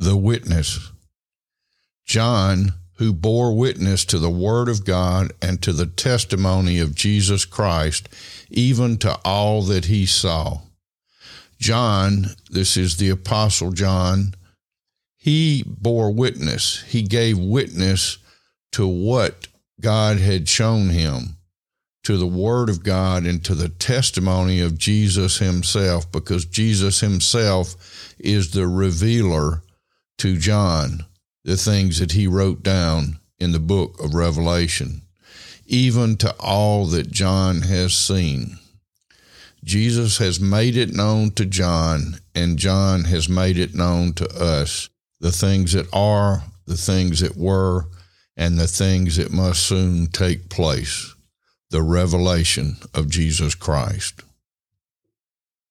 the witness. John, who bore witness to the word of God and to the testimony of Jesus Christ, even to all that he saw. John, this is the Apostle John, he bore witness. He gave witness to what God had shown him, to the word of God and to the testimony of Jesus himself, because Jesus himself is the revealer to John, the things that he wrote down in the book of Revelation, even to all that John has seen. Jesus has made it known to John, and John has made it known to us, the things that are, the things that were, and the things that must soon take place. The revelation of Jesus Christ.